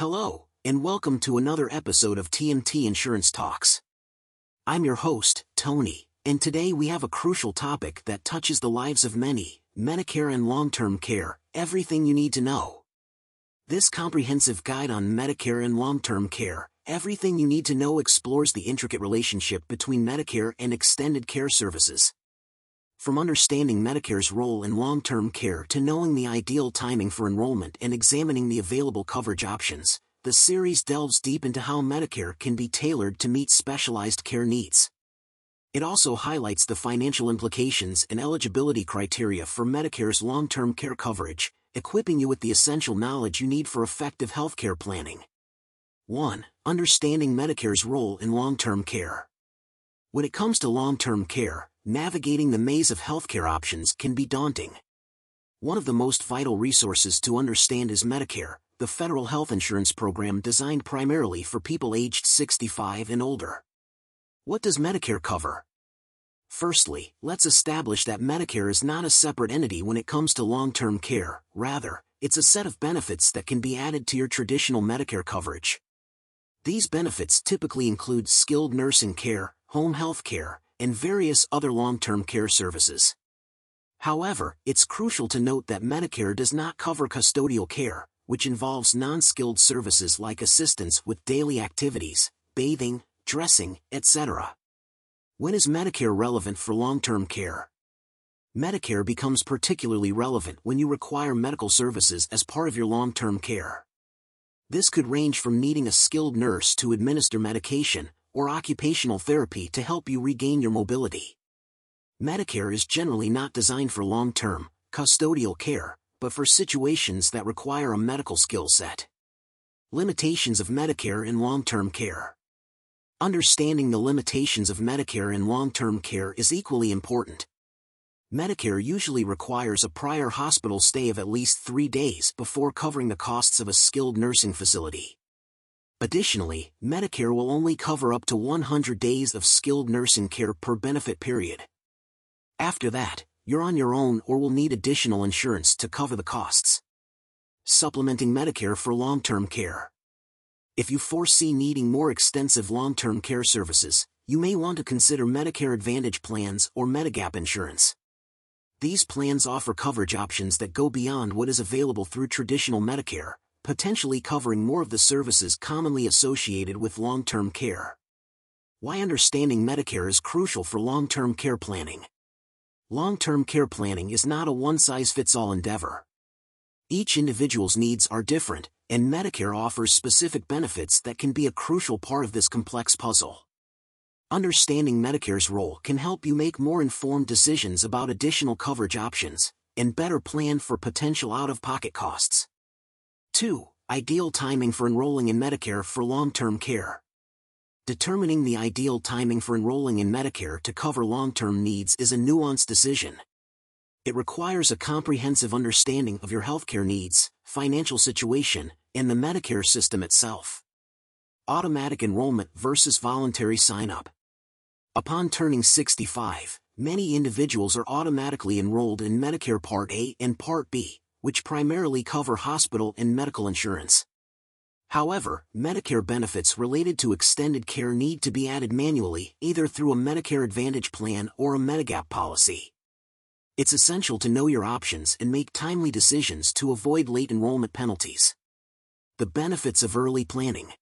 Hello, and welcome to another episode of TMT Insurance Talks. I'm your host, Tony, and today we have a crucial topic that touches the lives of many, Medicare and long-term care, everything you need to know. This comprehensive guide on Medicare and long-term care, everything you need to know explores the intricate relationship between Medicare and extended care services. From understanding Medicare's role in long-term care to knowing the ideal timing for enrollment and examining the available coverage options, the series delves deep into how Medicare can be tailored to meet specialized care needs. It also highlights the financial implications and eligibility criteria for Medicare's long-term care coverage, equipping you with the essential knowledge you need for effective healthcare planning. 1. Understanding Medicare's role in long-term care. When it comes to long-term care, navigating the maze of healthcare options can be daunting. One of the most vital resources to understand is Medicare, the federal health insurance program designed primarily for people aged 65 and older. What does Medicare cover? Firstly, let's establish that Medicare is not a separate entity when it comes to long-term care. Rather, it's a set of benefits that can be added to your traditional Medicare coverage. These benefits typically include skilled nursing care, home health care, and various other long-term care services. However, it's crucial to note that Medicare does not cover custodial care, which involves non-skilled services like assistance with daily activities, bathing, dressing, etc. When is Medicare relevant for long-term care? Medicare becomes particularly relevant when you require medical services as part of your long-term care. This could range from needing a skilled nurse to administer medication, or occupational therapy to help you regain your mobility. Medicare is generally not designed for long-term, custodial care, but for situations that require a medical skill set. Limitations of Medicare in long-term care. Understanding the limitations of Medicare in long-term care is equally important. Medicare usually requires a prior hospital stay of at least 3 days before covering the costs of a skilled nursing facility. Additionally, Medicare will only cover up to 100 days of skilled nursing care per benefit period. After that, you're on your own or will need additional insurance to cover the costs. Supplementing Medicare for long-term care. If you foresee needing more extensive long-term care services, you may want to consider Medicare Advantage plans or Medigap insurance. These plans offer coverage options that go beyond what is available through traditional Medicare, potentially covering more of the services commonly associated with long-term care. Why understanding Medicare is crucial for long-term care planning. Long-term care planning is not a one-size-fits-all endeavor. Each individual's needs are different, and Medicare offers specific benefits that can be a crucial part of this complex puzzle. Understanding Medicare's role can help you make more informed decisions about additional coverage options, and better plan for potential out-of-pocket costs. 2. Ideal timing for enrolling in Medicare for long-term care. Determining the ideal timing for enrolling in Medicare to cover long-term needs is a nuanced decision. It requires a comprehensive understanding of your healthcare needs, financial situation, and the Medicare system itself. Automatic enrollment versus voluntary sign-up. Upon turning 65, many individuals are automatically enrolled in Medicare Part A and Part B, which primarily cover hospital and medical insurance. However, Medicare benefits related to extended care need to be added manually, either through a Medicare Advantage plan or a Medigap policy. It's essential to know your options and make timely decisions to avoid late enrollment penalties. The benefits of early planning.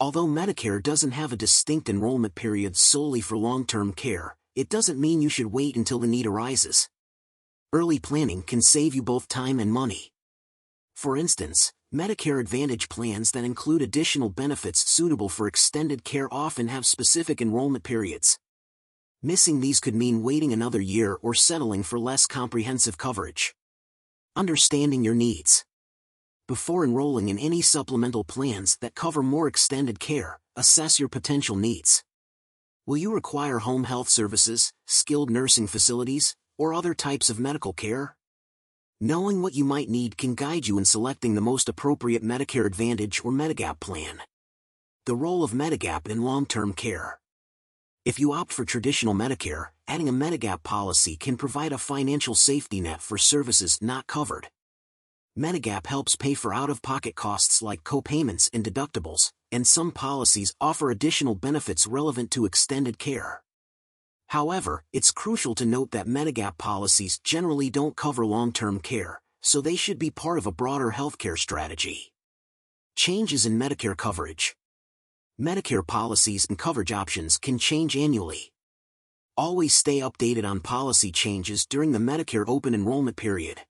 Although Medicare doesn't have a distinct enrollment period solely for long-term care, it doesn't mean you should wait until the need arises. Early planning can save you both time and money. For instance, Medicare Advantage plans that include additional benefits suitable for extended care often have specific enrollment periods. Missing these could mean waiting another year or settling for less comprehensive coverage. Understanding your needs. Before enrolling in any supplemental plans that cover more extended care, assess your potential needs. Will you require home health services, skilled nursing facilities, or other types of medical care? Knowing what you might need can guide you in selecting the most appropriate Medicare Advantage or Medigap plan. The role of Medigap in long-term care. If you opt for traditional Medicare, adding a Medigap policy can provide a financial safety net for services not covered. Medigap helps pay for out-of-pocket costs like co-payments and deductibles, and some policies offer additional benefits relevant to extended care. However, it's crucial to note that Medigap policies generally don't cover long-term care, so they should be part of a broader healthcare strategy. Changes in Medicare coverage. Medicare policies and coverage options can change annually. Always stay updated on policy changes during the Medicare open enrollment period.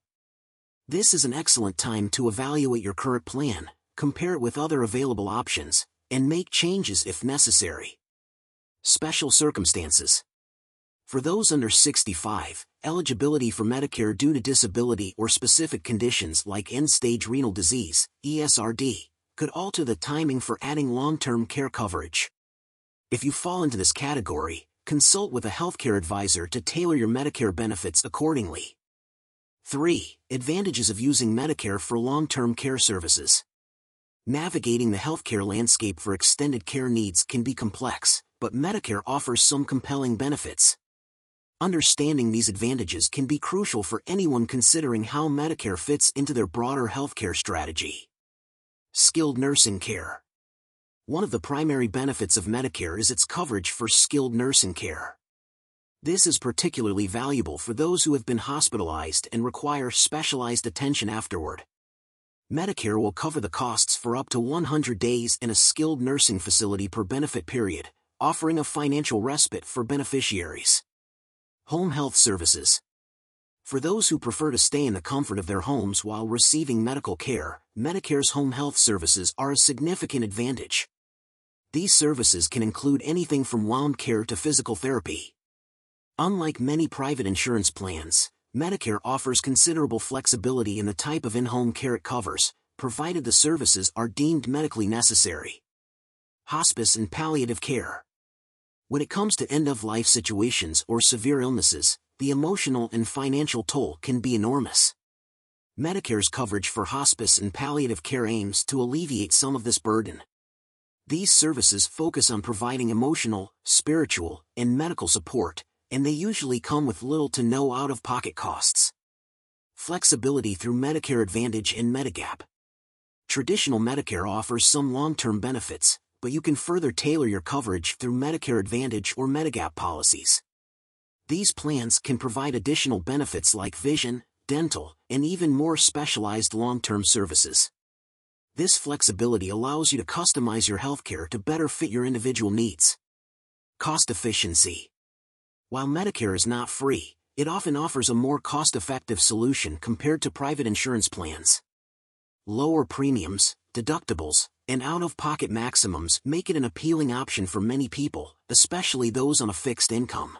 This is an excellent time to evaluate your current plan, compare it with other available options, and make changes if necessary. Special circumstances. For those under 65, eligibility for Medicare due to disability or specific conditions like end-stage renal disease, ESRD, could alter the timing for adding long-term care coverage. If you fall into this category, consult with a healthcare advisor to tailor your Medicare benefits accordingly. 3. Advantages of using Medicare for long-term care services. Navigating the healthcare landscape for extended care needs can be complex, but Medicare offers some compelling benefits. Understanding these advantages can be crucial for anyone considering how Medicare fits into their broader healthcare strategy. Skilled nursing care. One of the primary benefits of Medicare is its coverage for skilled nursing care. This is particularly valuable for those who have been hospitalized and require specialized attention afterward. Medicare will cover the costs for up to 100 days in a skilled nursing facility per benefit period, offering a financial respite for beneficiaries. Home health services. For those who prefer to stay in the comfort of their homes while receiving medical care, Medicare's home health services are a significant advantage. These services can include anything from wound care to physical therapy. Unlike many private insurance plans, Medicare offers considerable flexibility in the type of in-home care it covers, provided the services are deemed medically necessary. Hospice and palliative care. When it comes to end-of-life situations or severe illnesses, the emotional and financial toll can be enormous. Medicare's coverage for hospice and palliative care aims to alleviate some of this burden. These services focus on providing emotional, spiritual, and medical support, and they usually come with little to no out-of-pocket costs. Flexibility through Medicare Advantage and Medigap. Traditional Medicare offers some long-term benefits, but you can further tailor your coverage through Medicare Advantage or Medigap policies. These plans can provide additional benefits like vision, dental, and even more specialized long-term services. This flexibility allows you to customize your healthcare to better fit your individual needs. Cost efficiency. While Medicare is not free, it often offers a more cost-effective solution compared to private insurance plans. Lower premiums, deductibles, and out-of-pocket maximums make it an appealing option for many people, especially those on a fixed income.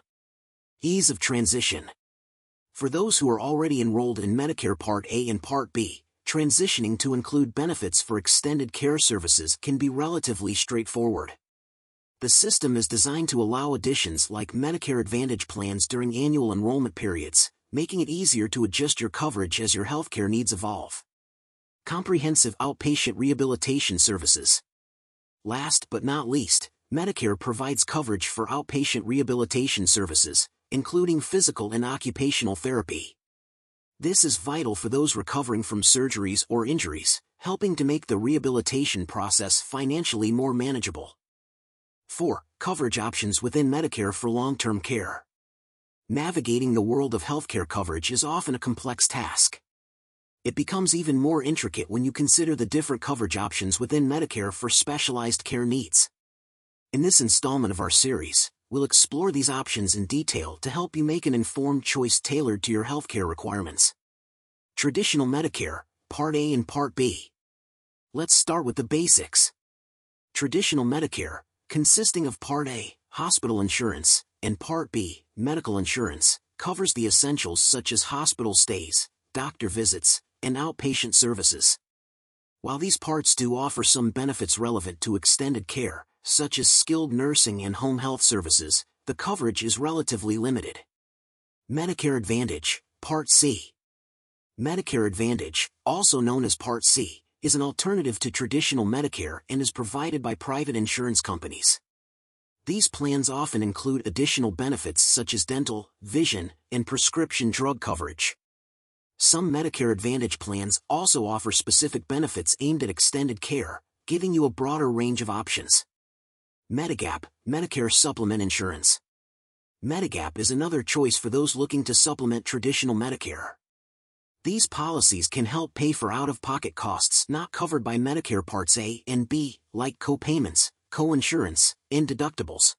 Ease of transition. For those who are already enrolled in Medicare Part A and Part B, transitioning to include benefits for extended care services can be relatively straightforward. The system is designed to allow additions like Medicare Advantage plans during annual enrollment periods, making it easier to adjust your coverage as your healthcare needs evolve. Comprehensive outpatient rehabilitation services. Last but not least, Medicare provides coverage for outpatient rehabilitation services, including physical and occupational therapy. This is vital for those recovering from surgeries or injuries, helping to make the rehabilitation process financially more manageable. 4. Coverage options within Medicare for long-term care. Navigating the world of healthcare coverage is often a complex task. It becomes even more intricate when you consider the different coverage options within Medicare for specialized care needs. In this installment of our series, we'll explore these options in detail to help you make an informed choice tailored to your healthcare requirements. Traditional Medicare, Part A and Part B. Let's start with the basics. Traditional Medicare, consisting of Part A, hospital insurance, and Part B, medical insurance, covers the essentials such as hospital stays, doctor visits, and outpatient services. While these parts do offer some benefits relevant to extended care, such as skilled nursing and home health services, the coverage is relatively limited. Medicare Advantage, Part C. Medicare Advantage, also known as Part C, is an alternative to traditional Medicare and is provided by private insurance companies. These plans often include additional benefits such as dental, vision, and prescription drug coverage. Some Medicare Advantage plans also offer specific benefits aimed at extended care, giving you a broader range of options. Medigap, Medicare Supplement Insurance. Medigap is another choice for those looking to supplement traditional Medicare. These policies can help pay for out-of-pocket costs not covered by Medicare Parts A and B, like co-payments, co-insurance, and deductibles.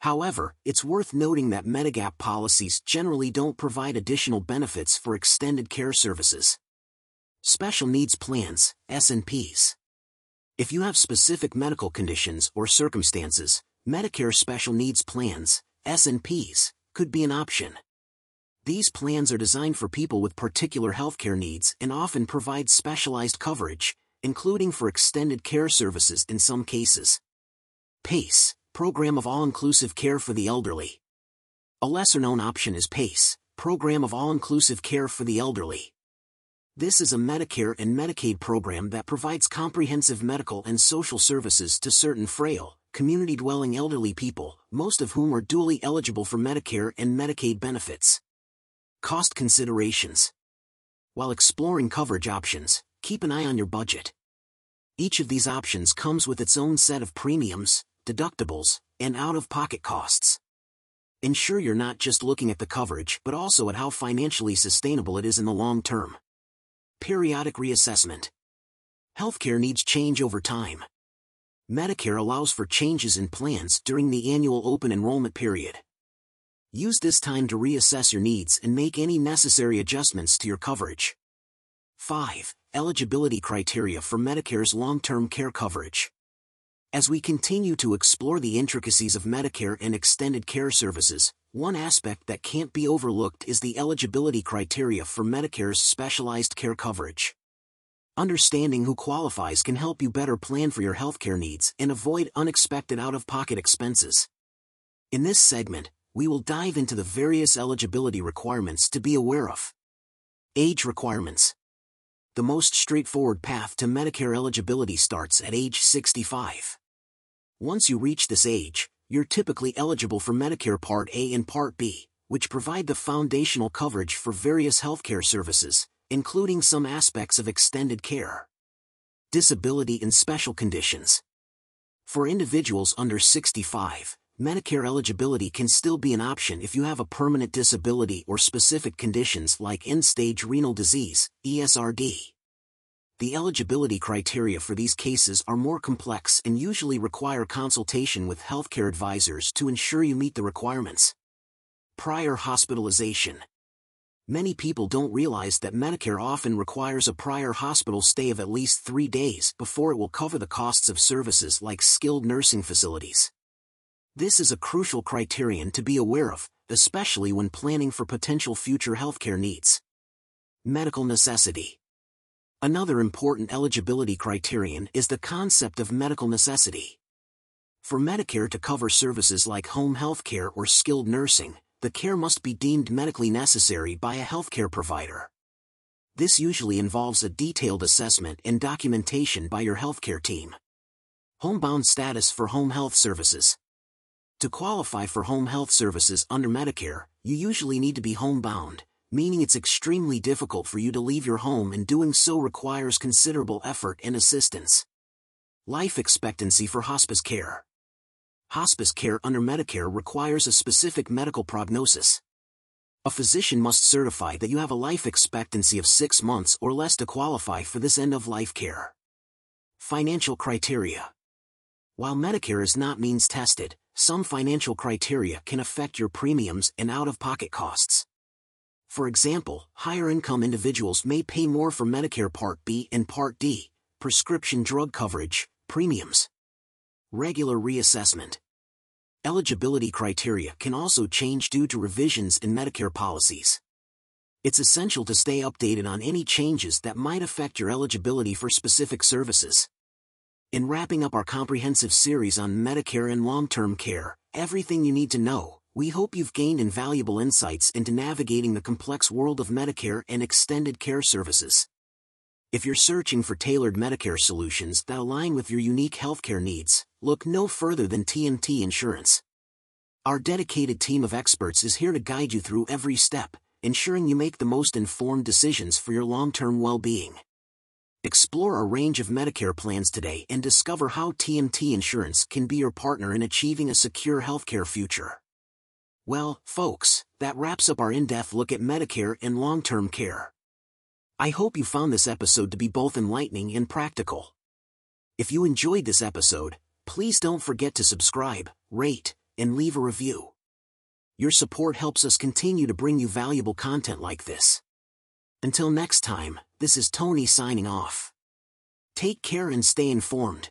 However, it's worth noting that Medigap policies generally don't provide additional benefits for extended care services. Special Needs Plans, S&Ps. If you have specific medical conditions or circumstances, Medicare Special Needs Plans, S&Ps, could be an option. These plans are designed for people with particular healthcare needs and often provide specialized coverage, including for extended care services in some cases. PACE, Program of All-Inclusive Care for the Elderly. A lesser-known option is PACE, Program of All-Inclusive Care for the Elderly. This is a Medicare and Medicaid program that provides comprehensive medical and social services to certain frail, community-dwelling elderly people, most of whom are dually eligible for Medicare and Medicaid benefits. Cost considerations. While exploring coverage options, keep an eye on your budget. Each of these options comes with its own set of premiums, deductibles, and out-of-pocket costs. Ensure you're not just looking at the coverage but also at how financially sustainable it is in the long term. Periodic reassessment. Healthcare needs change over time. Medicare allows for changes in plans during the annual open enrollment period. Use this time to reassess your needs and make any necessary adjustments to your coverage. 5. Eligibility criteria for Medicare's long-term care coverage. As we continue to explore the intricacies of Medicare and extended care services, one aspect that can't be overlooked is the eligibility criteria for Medicare's specialized care coverage. Understanding who qualifies can help you better plan for your healthcare needs and avoid unexpected out-of-pocket expenses. In this segment, we will dive into the various eligibility requirements to be aware of. Age requirements. The most straightforward path to Medicare eligibility starts at age 65. Once you reach this age, you're typically eligible for Medicare Part A and Part B, which provide the foundational coverage for various healthcare services, including some aspects of extended care. Disability and special conditions. For individuals under 65, Medicare eligibility can still be an option if you have a permanent disability or specific conditions like end-stage renal disease, ESRD. The eligibility criteria for these cases are more complex and usually require consultation with healthcare advisors to ensure you meet the requirements. Prior hospitalization. Many people don't realize that Medicare often requires a prior hospital stay of at least 3 days before it will cover the costs of services like skilled nursing facilities. This is a crucial criterion to be aware of, especially when planning for potential future healthcare needs. Medical necessity. Another important eligibility criterion is the concept of medical necessity. For Medicare to cover services like home healthcare or skilled nursing, the care must be deemed medically necessary by a healthcare provider. This usually involves a detailed assessment and documentation by your healthcare team. Homebound status for home health services. To qualify for home health services under Medicare, you usually need to be homebound, meaning it's extremely difficult for you to leave your home, and doing so requires considerable effort and assistance. Life expectancy for hospice care. Hospice care under Medicare requires a specific medical prognosis. A physician must certify that you have a life expectancy of 6 months or less to qualify for this end-of-life care. Financial criteria. While Medicare is not means-tested, some financial criteria can affect your premiums and out-of-pocket costs. For example, higher-income individuals may pay more for Medicare Part B and Part D, prescription drug coverage, premiums. Regular reassessment. Eligibility criteria can also change due to revisions in Medicare policies. It's essential to stay updated on any changes that might affect your eligibility for specific services. In wrapping up our comprehensive series on Medicare and long-term care, everything you need to know, we hope you've gained invaluable insights into navigating the complex world of Medicare and extended care services. If you're searching for tailored Medicare solutions that align with your unique healthcare needs, look no further than TMT Insurance. Our dedicated team of experts is here to guide you through every step, ensuring you make the most informed decisions for your long-term well-being. Explore a range of Medicare plans today and discover how TMT Insurance can be your partner in achieving a secure healthcare future. Well, folks, that wraps up our in-depth look at Medicare and long-term care. I hope you found this episode to be both enlightening and practical. If you enjoyed this episode, please don't forget to subscribe, rate, and leave a review. Your support helps us continue to bring you valuable content like this. Until next time, this is Tony signing off. Take care and stay informed.